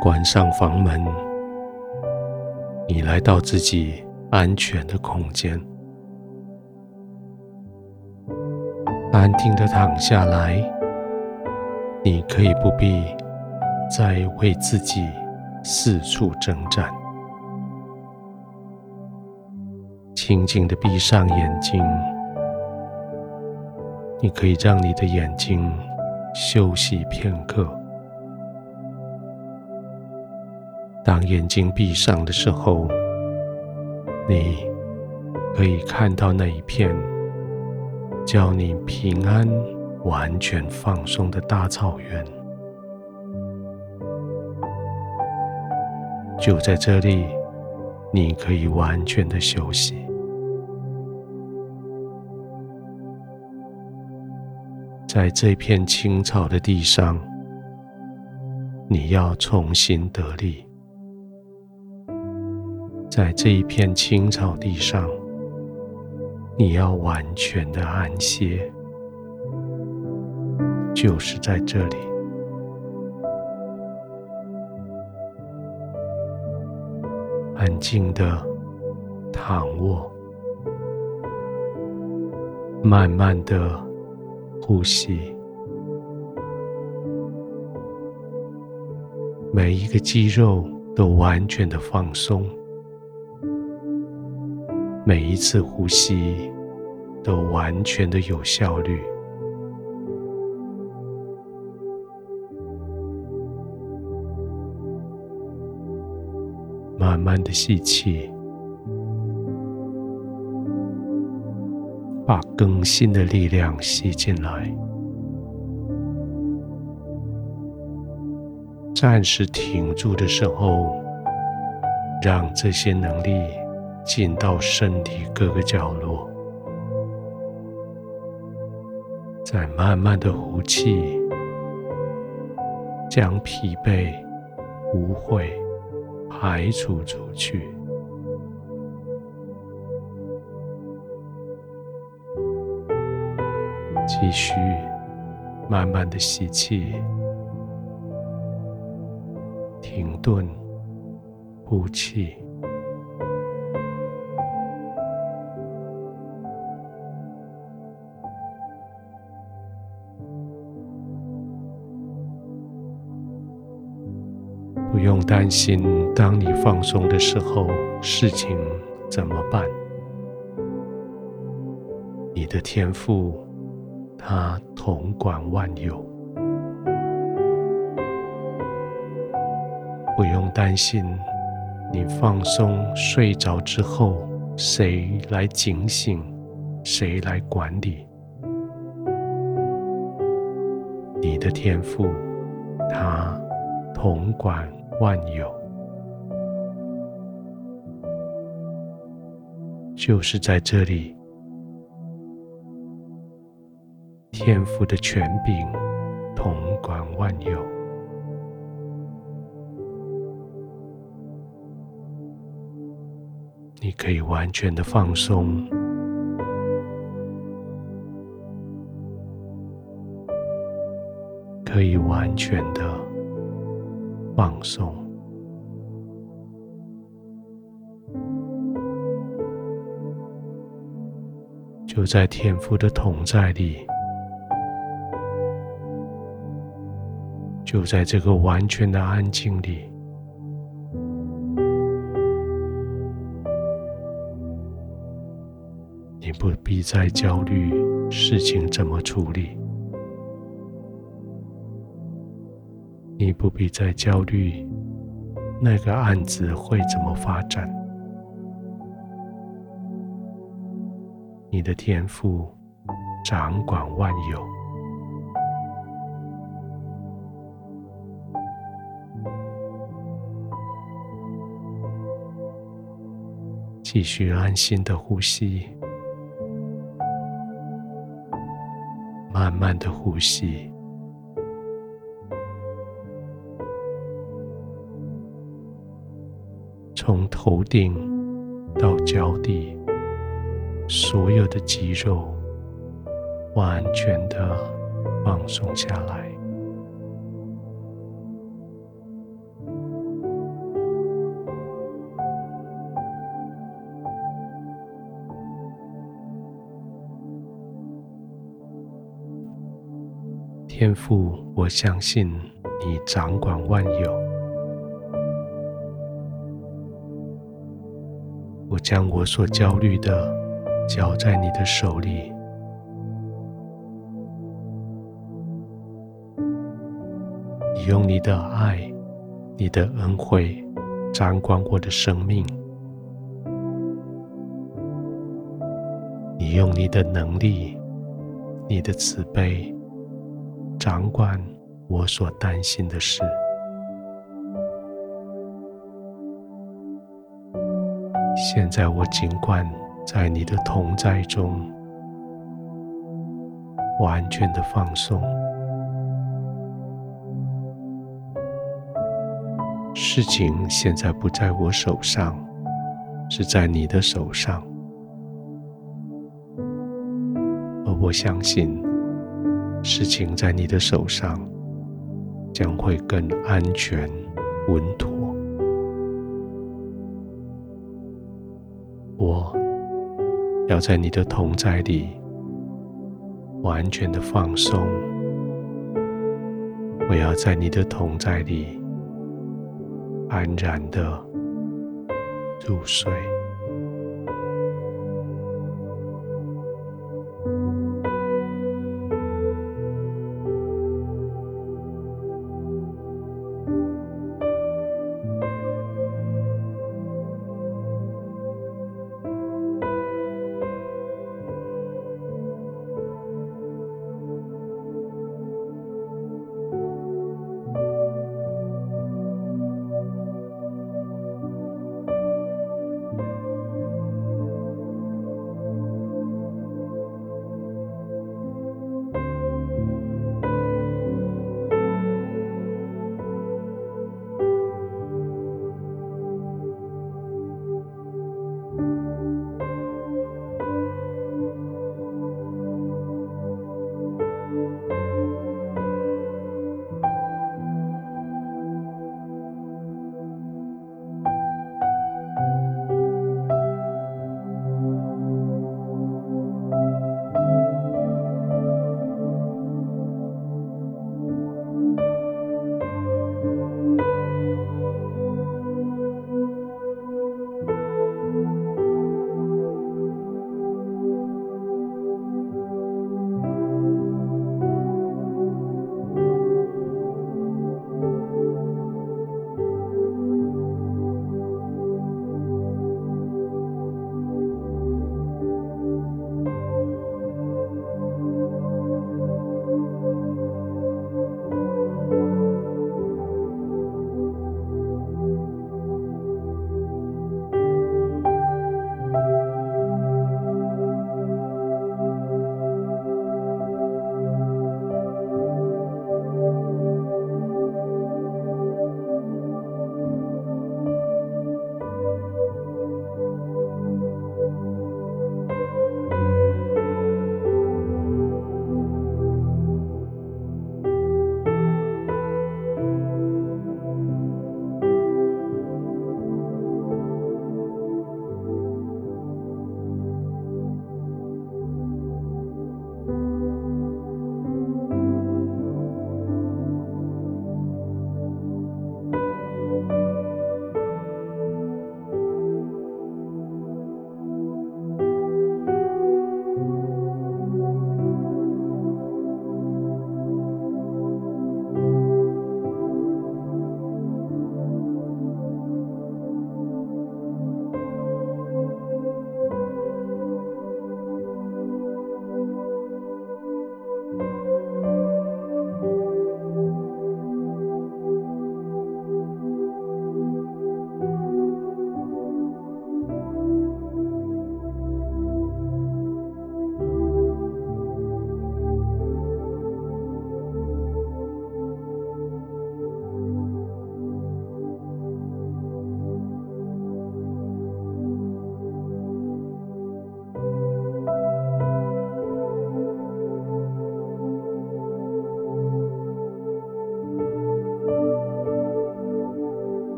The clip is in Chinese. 关上房门，你来到自己安全的空间，安静地躺下来。你可以不必再为自己四处征战，轻轻地闭上眼睛。你可以让你的眼睛休息片刻。当眼睛闭上的时候，你可以看到那一片叫你平安完全放松的大草原。就在这里，你可以完全的休息。在这片青草的地上，你要重新得力。在这一片青草地上，你要完全的安歇。就是在这里，安静的躺卧，慢慢的呼吸，每一个肌肉都完全的放松，每一次呼吸都完全的有效率。慢慢的吸气，把更新的力量吸进来。暂时停住的时候，让这些能力进到身体各个角落。再慢慢的呼气，将疲惫、污秽排除出去。继续慢慢的吸气，停顿，呼气。不用担心当你放松的时候事情怎么办，你的天父他统管万有。不用担心你放松睡着之后谁来警醒谁来管理，你的天父他统管万有。就是在这里，天父的权柄统管万有。你可以完全的放松，可以完全的放松。就在天父的同在里，就在这个完全的安静里，你不必再焦虑事情怎么处理，你不必再焦虑那个案子会怎么发展。你的天父掌管万有。继续安心的呼吸，慢慢的呼吸，从头顶到脚底，所有的肌肉完全的放松下来。天父，我相信你掌管万有。我将我所焦虑的交在你的手里，你用你的爱、你的恩惠掌管我的生命，你用你的能力、你的慈悲掌管我所担心的事。现在我尽管在你的同在中完全的放松，事情现在不在我手上，是在你的手上，而我相信事情在你的手上将会更安全稳妥。我要在你的同在里完全的放松，我要在你的同在里安然的入睡。